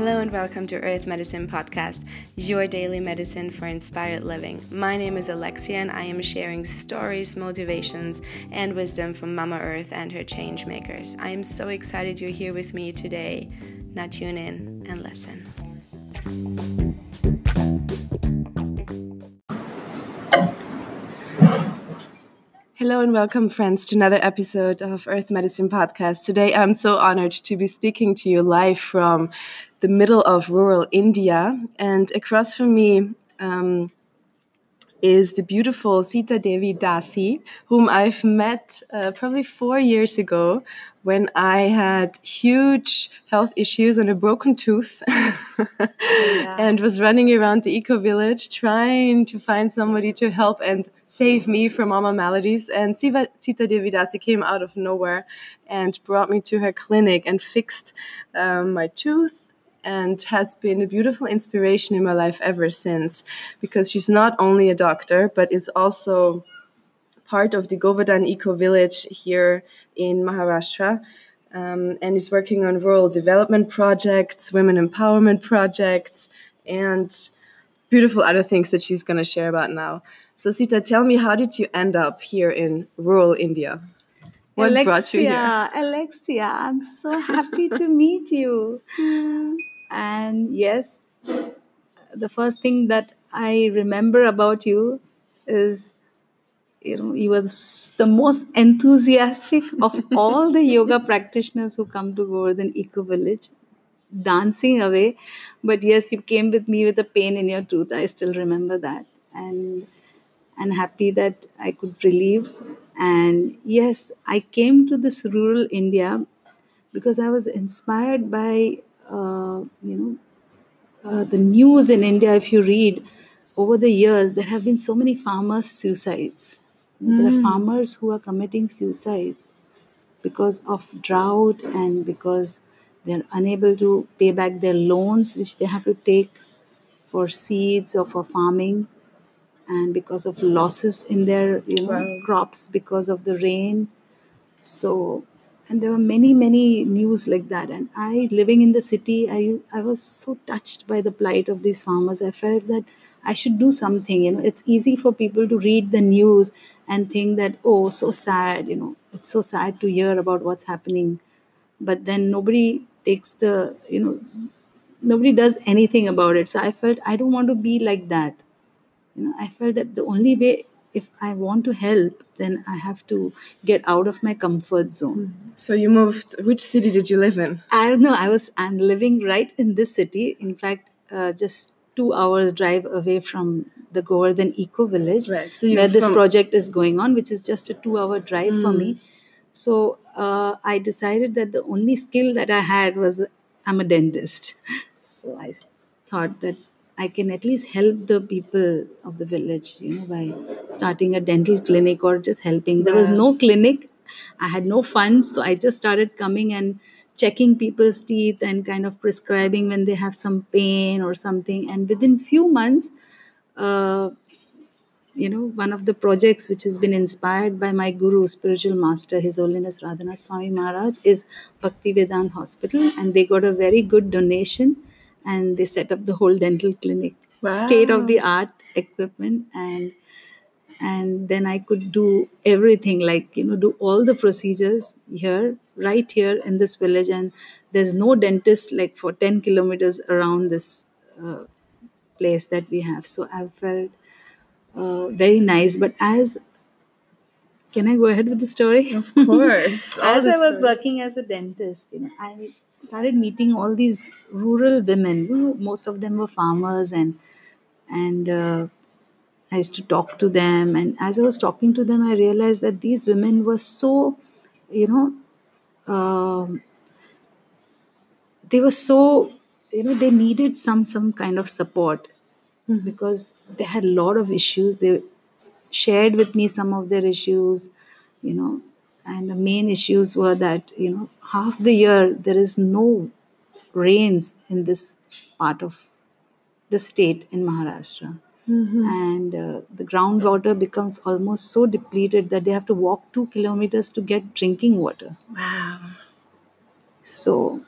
Hello and welcome to Earth Medicine Podcast, your daily medicine for inspired living. My name is Alexia and I am sharing stories, motivations, and wisdom from Mama Earth and her change makers. I am so excited you're here with me today. Now tune in and listen. Hello and welcome, friends, to another episode of Earth Medicine Podcast. Today I'm so honored to be speaking to you live from the middle of rural India. And across from me is the beautiful Sita Devi Dasi, whom I've met probably 4 years ago when I had huge health issues and a broken tooth and was running around the Eco Village trying to find somebody to help and save me from all my maladies. And Sita Devi Dasi came out of nowhere and brought me to her clinic and fixed my tooth, and has been a beautiful inspiration in my life ever since, because she's not only a doctor but is also part of the Govardhan Eco Village here in Maharashtra, and is working on rural development projects, women empowerment projects, and beautiful other things that she's going to share about now. So Sita, tell me, how did you end up here in rural India? What brought you here? Alexia, I'm so happy to meet you. And yes, the first thing that I remember about you is, you were the most enthusiastic of all the yoga practitioners who come to Govardhan Eco Village, dancing away. But yes, you came with me with a pain in your tooth. I still remember that, and happy that I could relieve. And yes, I came to this rural India because I was inspired by the news in India. If you read over the years, there have been so many farmers' suicides. There are farmers who are committing suicides because of drought and because they're unable to pay back their loans, which they have to take for seeds or for farming, and because of losses in their crops because of the rain. So, and there were many news like that. And I, living in the city, I was so touched by the plight of these farmers. I felt that I should do something. It's easy for people to read the news and think that, oh, so sad, it's so sad to hear about what's happening. But then nobody takes the, nobody does anything about it. So I felt I don't want to be like that. I felt that the only way, if I want to help, then I have to get out of my comfort zone. So you moved. Which city did you live in? I don't know. I'm living right in this city. In fact, just 2 hours drive away from the Govardhan Eco Village, right, so where this project is going on, which is just a 2 hour drive for me. So I decided that the only skill that I had was, I'm a dentist. So I thought that I can at least help the people of the village, by starting a dental clinic or just helping. There was no clinic. I had no funds. So I just started coming and checking people's teeth and kind of prescribing when they have some pain or something. And within few months, one of the projects which has been inspired by my guru, spiritual master, His Holiness Radhanath Swami Maharaj, is Bhakti Hospital. And they got a very good donation and they set up the whole dental clinic. State-of-the-art equipment. And then I could do everything, do all the procedures here, right here in this village. And there's no dentist for 10 kilometers around this place that we have. So I felt very nice. But can I go ahead with the story? Of course. As I was working as a dentist, I started meeting all these rural women. Most of them were farmers, and I used to talk to them. And as I was talking to them, I realized that these women were so, they were so, they needed some kind of support. Because they had a lot of issues. They shared with me some of their issues, and the main issues were that, half the year there is no rains in this part of the state in Maharashtra. And the groundwater becomes almost so depleted that they have to walk 2 kilometers to get drinking water. Wow. So,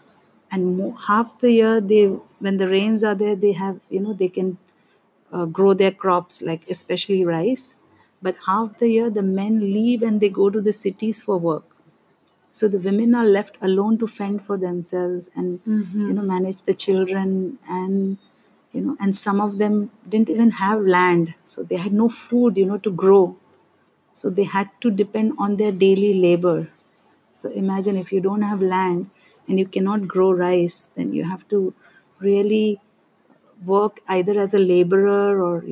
And half the year, when the rains are there, they have, they can grow their crops, like especially rice. But half the year, the men leave and they go to the cities for work. So the women are left alone to fend for themselves and, manage the children. And, and some of them didn't even have land. So they had no food, to grow. So they had to depend on their daily labor. So imagine if you don't have land and you cannot grow rice, then you have to really work either as a laborer or,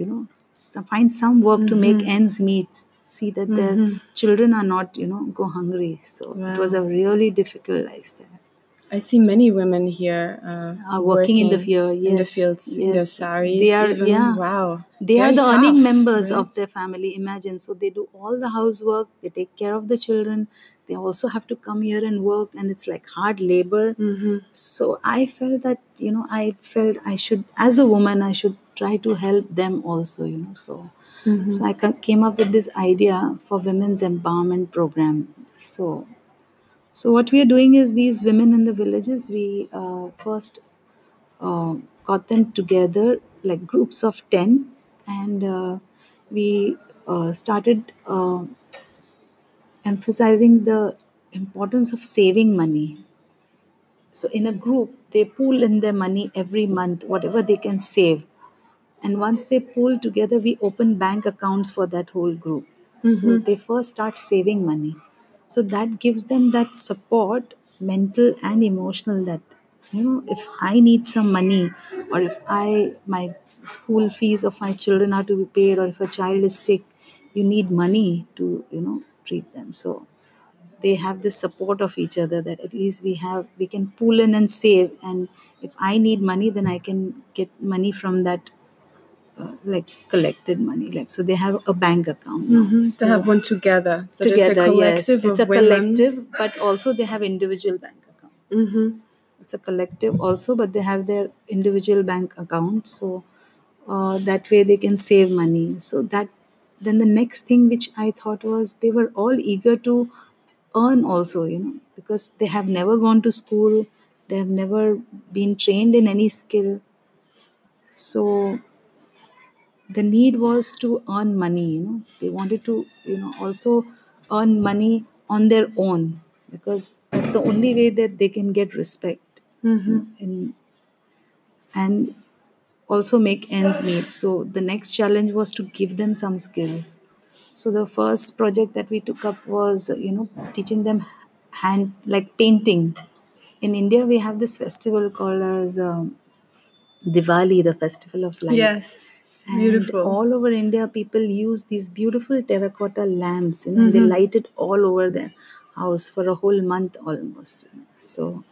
find some work to make ends meet. See that their children are not, go hungry. So It was a really difficult lifestyle. I see many women here are working in the field, in the fields, in their saris. They are, wow. They are the earning members of their family. Imagine, so they do all the housework. They take care of the children. They also have to come here and work, and it's like hard labor. So I felt that I should, as a woman, I should try to help them also. So I came up with this idea for women's empowerment program. So what we are doing is these women in the villages, we first got them together like groups of 10, and we started emphasizing the importance of saving money. So in a group, they pool in their money every month, whatever they can save. And once they pool together, we open bank accounts for that whole group. So they first start saving money. So that gives them that support, mental and emotional, that, if I need some money, or if my school fees of my children are to be paid, or if a child is sick, you need money to, treat them. So they have this support of each other, that at least we can pool in and save. And if I need money, then I can get money from that collected money, so they have a bank account. So they have one together. So together, there's a collective, yes, it's a collective, but also they have individual bank accounts. It's a collective also, but they have their individual bank account. So that way they can save money. So that then the next thing which I thought was they were all eager to earn also, because they have never gone to school, they have never been trained in any skill. So the need was to earn money, They wanted to, also earn money on their own, because that's the only way that they can get respect and also make ends meet. So the next challenge was to give them some skills. So the first project that we took up was, teaching them hand, like painting. In India, we have this festival called as Diwali, the Festival of Lights. Yes. And beautiful. All over India, people use these beautiful terracotta lamps, and they light it all over their house for a whole month almost. So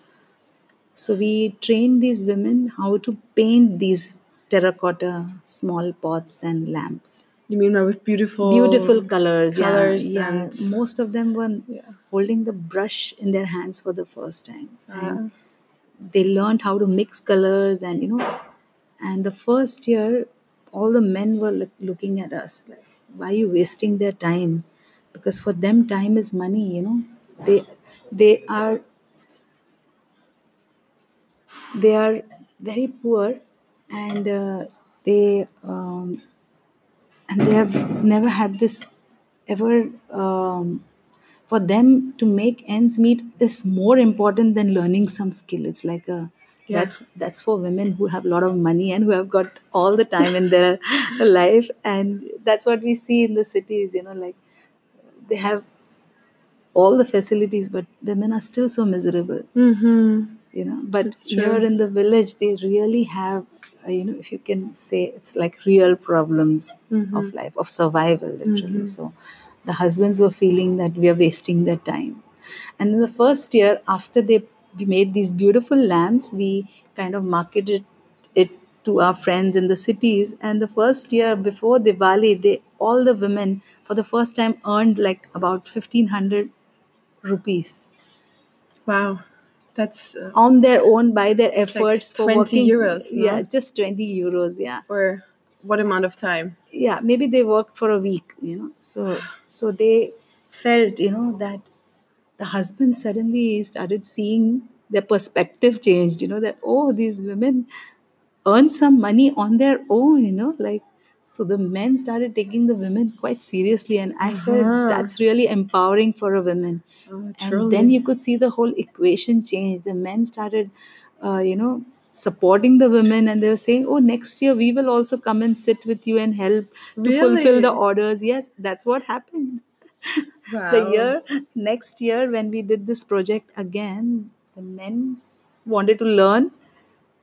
we trained these women how to paint these terracotta small pots and lamps. You mean with beautiful colors? Yeah, and most of them were holding the brush in their hands for the first time. And they learned how to mix colors, and and the first year, all the men were looking at us like, why are you wasting their time? Because for them, time is money, They are very poor, and they have never had this ever. For them, to make ends meet is more important than learning some skill. It's like a That's for women who have a lot of money and who have got all the time in their life. And that's what we see in the cities, they have all the facilities, but women are still so miserable. But here in the village, they really have, if you can say, it's like real problems of life, of survival, literally. So the husbands were feeling that we are wasting their time. And in the first year, after we made these beautiful lamps, we kind of marketed it to our friends in the cities. And the first year before Diwali, all the women for the first time earned like about 1,500 rupees. Wow. That's on their own by their efforts, like 20 for working. €20. No? Yeah, just 20 euros. Yeah. For what amount of time? Yeah, maybe they worked for a week, So they felt, that the husband suddenly started seeing their perspective changed, that, oh, these women earn some money on their own, so the men started taking the women quite seriously, and I felt that's really empowering for a woman. Oh, and then you could see the whole equation change. The men started, supporting the women, and they were saying, oh, next year we will also come and sit with you and help to fulfill the orders. Yes, that's what happened. Wow. Next year when we did this project again, the men wanted to learn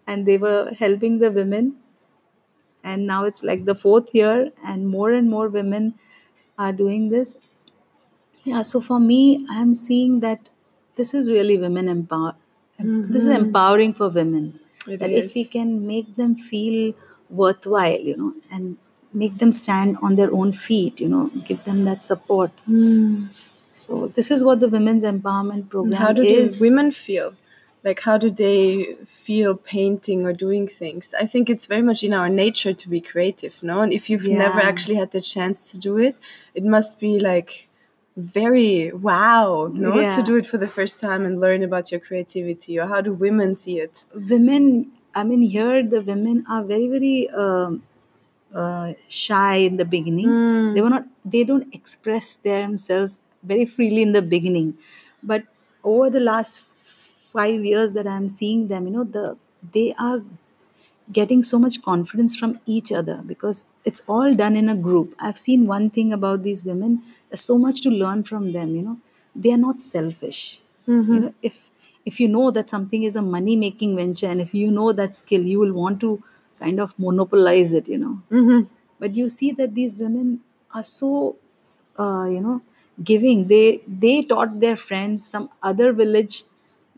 and they were helping the women. And now it's like the fourth year and more women are doing this. Yeah, so for me, I'm seeing that this is really women empower. Mm-hmm. This is empowering for women. If we can make them feel worthwhile, and make them stand on their own feet, give them that support. Mm. So this is what the Women's Empowerment Program is. How do these women feel? How do they feel painting or doing things? I think it's very much in our nature to be creative, no? And if you've never actually had the chance to do it, it must be very wow, to do it for the first time and learn about your creativity. Or how do women see it? Women, here the women are very, very shy in the beginning. Mm. They don't express themselves very freely in the beginning. But over the last 5 years that I'm seeing them, they are getting so much confidence from each other because it's all done in a group. I've seen one thing about these women, there's so much to learn from them, They are not selfish. Mm-hmm. If you know that something is a money-making venture and if you know that skill, you will want to kind of monopolize it, Mm-hmm. But you see that these women are so, giving. They taught their friends, some other village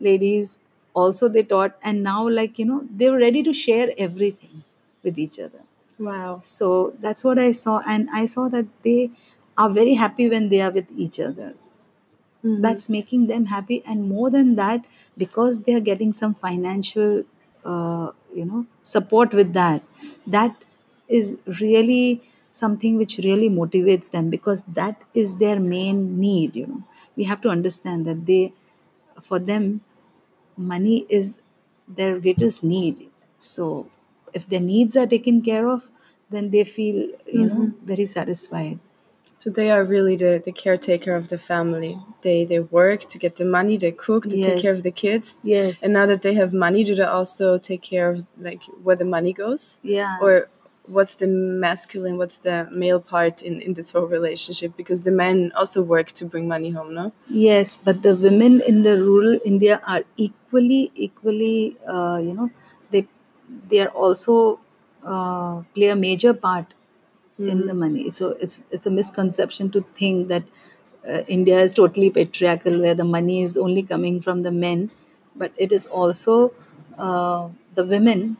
ladies, also they taught, and now they were ready to share everything with each other. Wow. So that's what I saw, and I saw that they are very happy when they are with each other. Mm-hmm. That's making them happy, and more than that, because they are getting some financial support with that. That is really something which really motivates them because that is their main need, We have to understand that for them, money is their greatest need. So if their needs are taken care of, then they feel, very satisfied. So they are really the caretaker of the family. They work to get the money, they cook, they take care of the kids. Yes. And now that they have money, do they also take care of where the money goes? Yeah. Or what's the masculine, what's the male part in this whole relationship? Because the men also work to bring money home, no? Yes, but the women in the rural India are equally, they are also play a major part. Mm-hmm. In the money. So it's a misconception to think that India is totally patriarchal where the money is only coming from the men, but it is also the women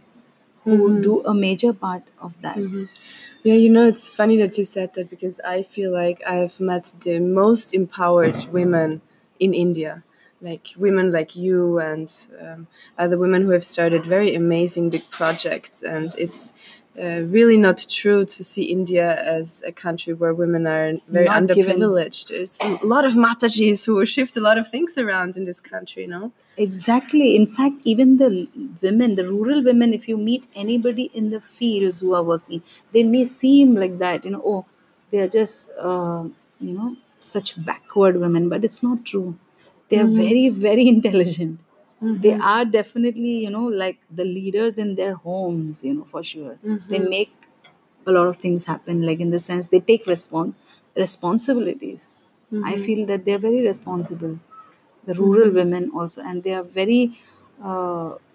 who do a major part of that. Mm-hmm. Yeah, it's funny that you said that because I feel like I have met the most empowered women in India. Women like you and other women who have started very amazing big projects, and it's really not true to see India as a country where women are very underprivileged. There's a lot of matajis who shift a lot of things around in this country, no? Exactly. In fact, even the women, the rural women, if you meet anybody in the fields who are working, they may seem like that, oh, they are just, such backward women, but it's not true. They are very, very intelligent. Mm-hmm. They are definitely, the leaders in their homes, for sure. Mm-hmm. They make a lot of things happen, in the sense they take responsibilities. Mm-hmm. I feel that they are very responsible, the rural women also. And they are very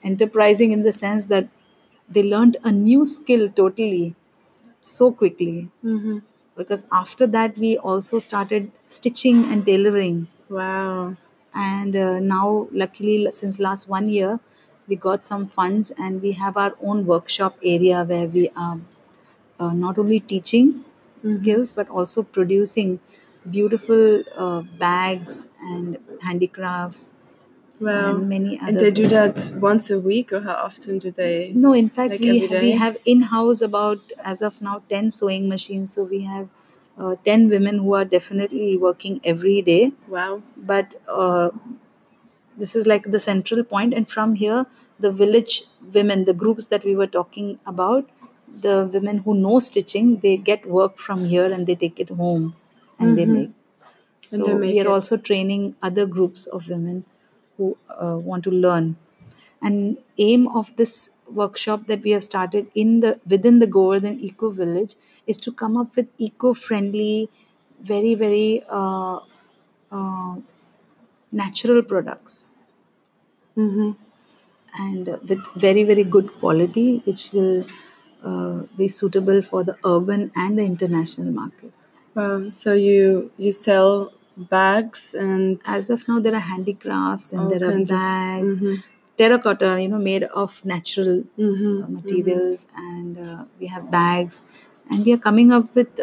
enterprising in the sense that they learned a new skill totally so quickly. Mm-hmm. Because after that, we also started stitching and tailoring. Wow. And now, luckily, since last 1 year, we got some funds and we have our own workshop area where we are not only teaching skills but also producing beautiful bags and handicrafts. Wow. And many other. And they do that once a week, or how often do they? No, in fact, we have in-house about, as of now, 10 sewing machines. So we have 10 women who are definitely working every day. Wow. But This is like the central point, and from here the village women, the groups that we were talking about, the women who know stitching, they get work from here and they take it home and they make. So we are also training other groups of women who want to learn. And aim of this workshop that we have started within the Govardhan Eco Village is to come up with eco-friendly, very, very natural products. And with very, very good quality, which will be suitable for the urban and the international markets. Wow. So you sell bags, and as of now there are handicrafts and there are bags, terracotta, made of natural materials, and we have bags, and we are coming up with,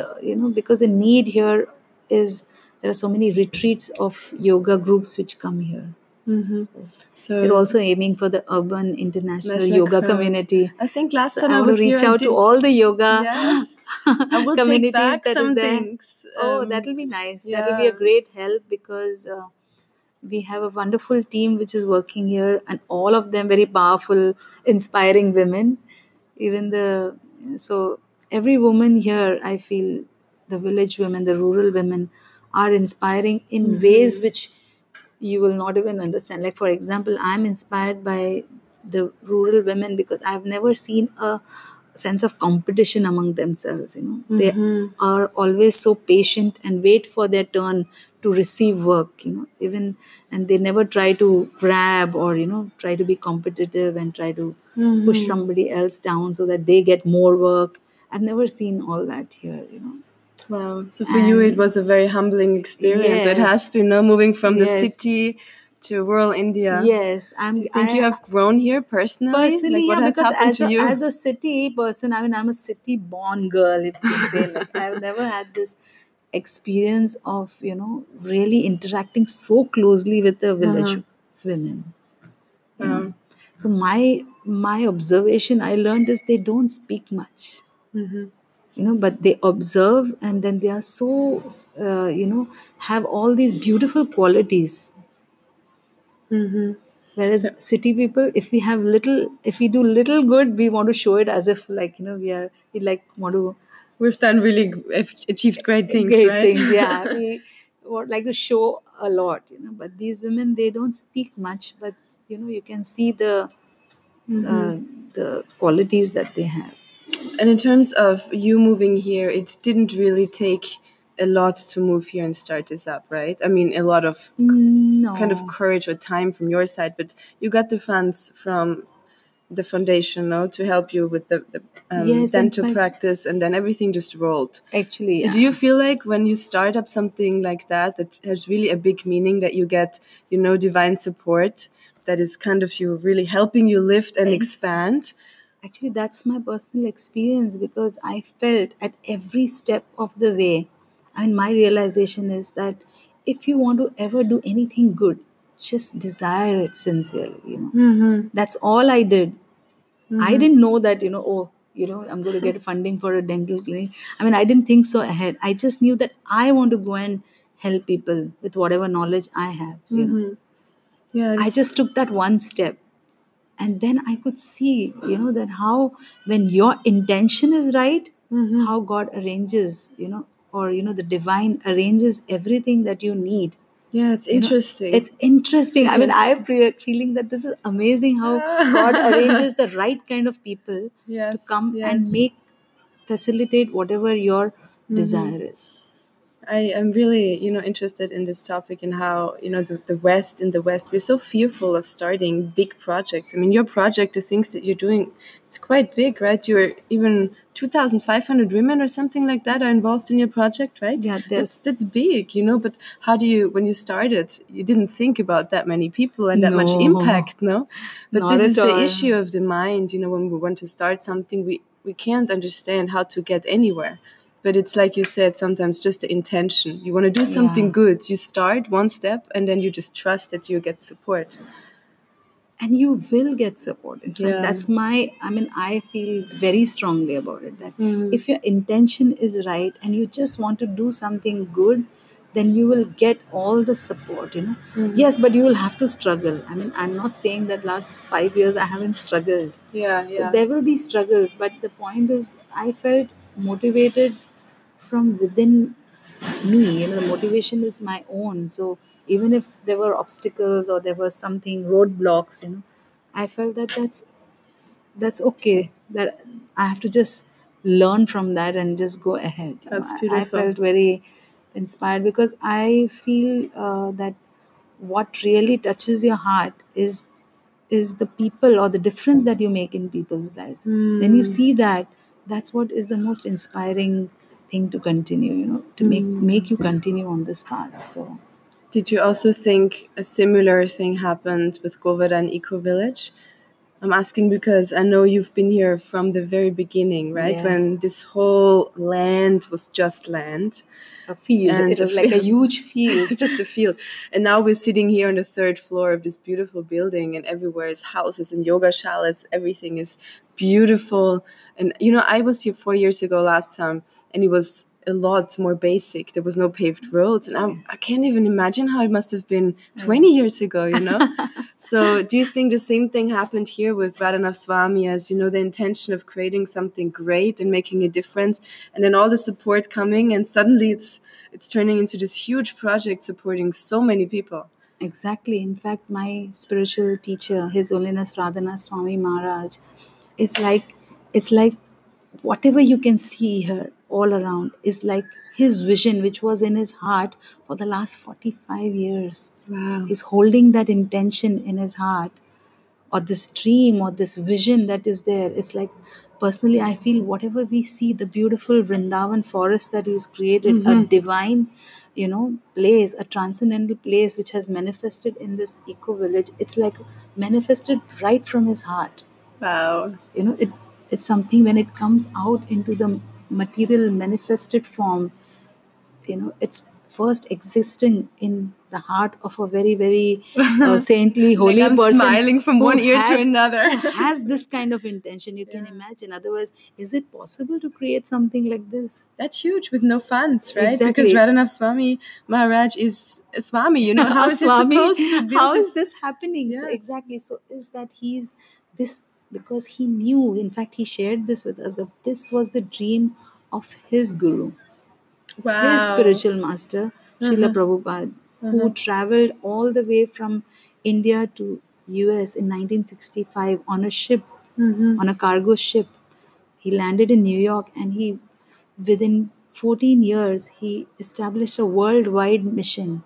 because the need here is there are so many retreats of yoga groups which come here. So we're also aiming for the urban international yoga community. I think last time I was here, reach out to all the yoga communities that is there. Oh, that will be nice. Yeah. That will be a great help, because we have a wonderful team which is working here, and all of them very powerful, inspiring women. So every woman here, I feel the village women, the rural women, are inspiring in ways which you will not even understand. Like, for example, I'm inspired by the rural women because I've never seen a sense of competition among themselves. They are always so patient and wait for their turn to receive work. And they never try to grab or try to be competitive and try to push somebody else down so that they get more work. I've never seen all that here. Wow. So for you, it was a very humbling experience. Yes. It has been moving from the city to rural India. Yes. Do you think you have grown here personally? Personally, what has happened to you? As a city person, I'm a city-born girl, if you say. I've never had this experience of, really interacting so closely with the village women. So my observation I learned is they don't speak much. But they observe, and then they are so, have all these beautiful qualities. Whereas city people, if we do little good, we want to show it as if we've done really, achieved great things, things, yeah. We would like to show a lot, but these women, they don't speak much, but, you can see the qualities that they have. And in terms of you moving here, it didn't really take a lot to move here and start this up, right? I mean, a lot of kind of courage or time from your side, but you got the funds from the foundation, to help you with the dental practice, and then everything just rolled. Actually, so do you feel like when you start up something like that, that has really a big meaning, that you get, divine support that is kind of you really helping you lift and expand? Actually, that's my personal experience, because I felt at every step of the way, my realization is that if you want to ever do anything good, just desire it sincerely. That's all I did. I didn't know that, I'm going to get funding for a dental clinic. I didn't think so ahead. I just knew that I want to go and help people with whatever knowledge I have. Yeah, I just took that one step. And then I could see, that how when your intention is right, how God arranges, the divine arranges everything that you need. Yeah, it's interesting. It's interesting. Yes. I'm feeling that this is amazing how God arranges the right kind of people to come and facilitate whatever your desire is. I am really, interested in this topic, and how, in the West, we're so fearful of starting big projects. Your project, the things that you're doing, it's quite big, right? You're even 2,500 women or something like that are involved in your project, right? Yeah, that's big, But how do you, when you started, you didn't think about that many people and that much impact, no? But this is the issue of the mind, when we want to start something, we can't understand how to get anywhere. But it's like you said, sometimes just the intention. You want to do something good. You start one step, and then you just trust that you get support. And you will get support. In fact, that's my, I feel very strongly about it. That if your intention is right and you just want to do something good, then you will get all the support, you know. Mm-hmm. Yes, but you will have to struggle. I mean, I'm not saying that last 5 years I haven't struggled. So there will be struggles, but the point is I felt motivated from within me. You know, the motivation is my own. So even if there were obstacles or there was something, roadblocks, you know, I felt that that's okay. That I have to just learn from that and just go ahead. That's beautiful. I felt very inspired because I feel that what really touches your heart is the people or the difference that you make in people's lives. Mm. When you see that, that's what is the most inspiring thing to continue, you know, to make you continue on this path. So, did you also think a similar thing happened with Govardhan Eco Village? I'm asking because I know you've been here from the very beginning, right? Yes. When this whole land was just land. A field. And it was like a huge field, just a field. And now we're sitting here on the third floor of this beautiful building, and everywhere is houses and yoga shalas. Everything is beautiful. And, you know, I was here 4 years ago last time, and it was a lot more basic. There was no paved roads. And I can't even imagine how it must have been 20 years ago, you know? So do you think the same thing happened here with Radhanath Swami, as, you know, the intention of creating something great and making a difference, and then all the support coming, and suddenly it's turning into this huge project supporting so many people? Exactly. In fact, my spiritual teacher, His Holiness Radhanath Swami Maharaj, it's like whatever you can see here all around is like his vision, which was in his heart for the last 45 years. Wow. He's holding that intention in his heart, or this dream or this vision that is there. It's like, personally, I feel whatever we see, the beautiful Vrindavan forest that he's created, a divine, you know, place, a transcendental place which has manifested in this eco village. It's like manifested right from his heart. Wow. You know, it's something when it comes out into the material manifested form, you know, it's first existing in the heart of a very, very saintly, holy like person. Smiling from one ear to another. Has this kind of intention, you can imagine. Otherwise, is it possible to create something like this? That's huge, with no funds, right? Exactly. Because Radhanath Swami Maharaj is a Swami, you know. How is this supposed to be? How is this happening? Yes. So exactly. So is that he's this, because he knew, in fact, he shared this with us, that this was the dream of his guru, his spiritual master, Srila Prabhupada, who traveled all the way from India to US in 1965 on a ship, on a cargo ship. He landed in New York, and he, within 14 years, he established a worldwide mission.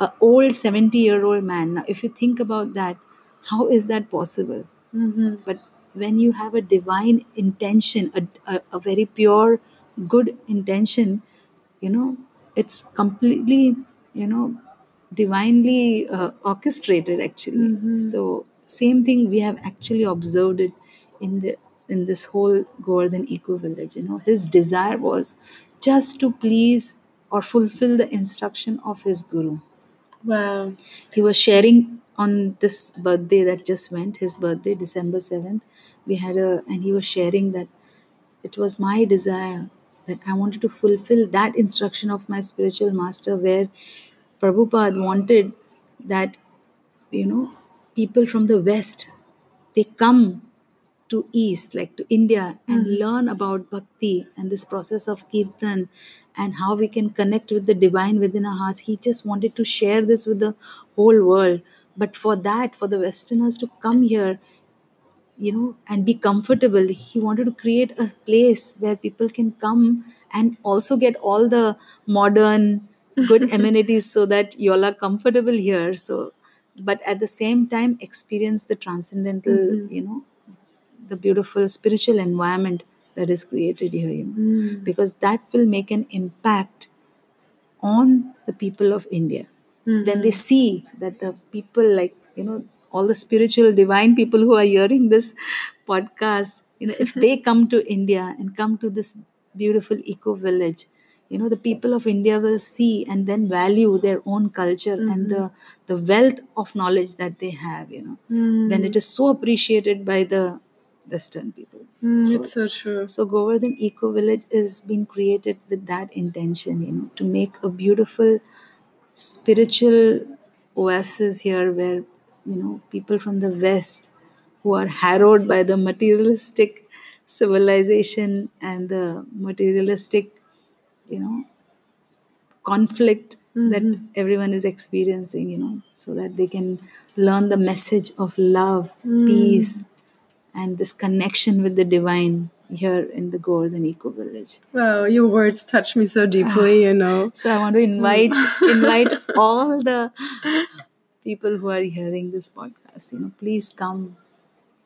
An old 70-year-old man. Now, if you think about that, how is that possible? But when you have a divine intention, a very pure, good intention, you know, it's completely, you know, divinely orchestrated, actually. So same thing we have actually observed it in this whole Govardhan Eco Village. You know, his desire was just to please or fulfill the instruction of his guru. Wow. He was sharing on this birthday that just went, his birthday, December 7th, we had and he was sharing that it was my desire that I wanted to fulfill that instruction of my spiritual master, where Prabhupada wanted that, you know, people from the West, they come to East, like to India, and learn about bhakti and this process of kirtan and how we can connect with the divine within our hearts. He just wanted to share this with the whole world. But for that, for the Westerners to come here, you know, and be comfortable, he wanted to create a place where people can come and also get all the modern good amenities so that you all are comfortable here. So, but at the same time, experience the transcendental, you know, the beautiful spiritual environment that is created here, you know, because that will make an impact on the people of India. When they see that the people, like, you know, all the spiritual divine people who are hearing this podcast, you know, if they come to India and come to this beautiful eco village, you know, the people of India will see and then value their own culture and the wealth of knowledge that they have, you know, when it is so appreciated by the Western people. It's so true. So Govardhan Eco Village is being created with that intention, you know, to make a beautiful spiritual oasis here where, people from the West who are harrowed by the materialistic civilization and the materialistic, conflict that everyone is experiencing, so that they can learn the message of love, peace, and this connection with the divine here in the Govardhan Eco Village. Wow, your words touch me so deeply, So I want to invite all the people who are hearing this podcast,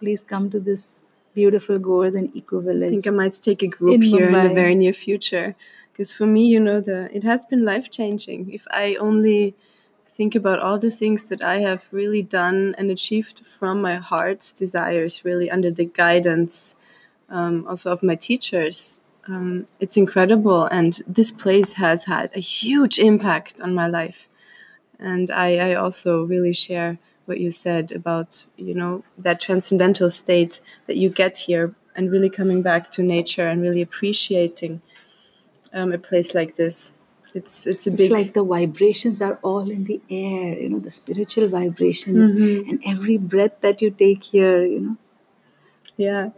please come to this beautiful Govardhan Eco Village. I think I might take a group here in the very near future. Because for me, it has been life-changing. If I only think about all the things that I have really done and achieved from my heart's desires, really under the guidance also of my teachers, it's incredible. And this place has had a huge impact on my life. And I also really share what you said about, that transcendental state that you get here and really coming back to nature and really appreciating a place like this. It's like the vibrations are all in the air, the spiritual vibration, and every breath that you take here, Yeah.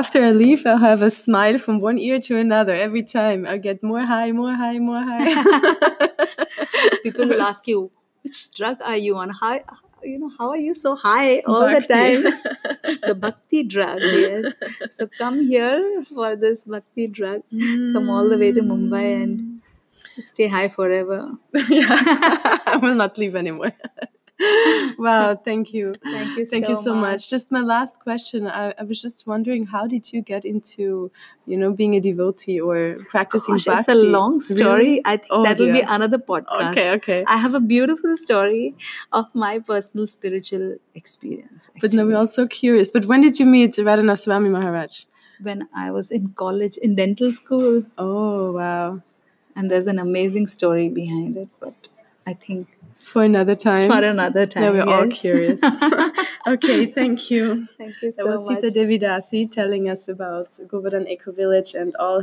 After I leave, I'll have a smile from one ear to another every time. I'll get more high. People will ask you, which drug are you on? How are you so high all the time? The bhakti drug, yes. So come here for this bhakti drug. Come all the way to Mumbai and stay high forever. Yeah. I will not leave anymore. Wow, thank you. Thank you so much. Just my last question. I was just wondering, how did you get into, being a devotee or practicing bhakti? It's a long story. Really? I think that will be another podcast. Okay. I have a beautiful story of my personal spiritual experience. Actually. But now we're also curious. But when did you meet Radhanath Swami Maharaj? When I was in college, in dental school. Oh, wow. And there's an amazing story behind it. But I think... For another time. Now we're all curious. Okay, thank you. Thank you so much. That was Sita Devi Dasi telling us about Govardhan Eco Village and all her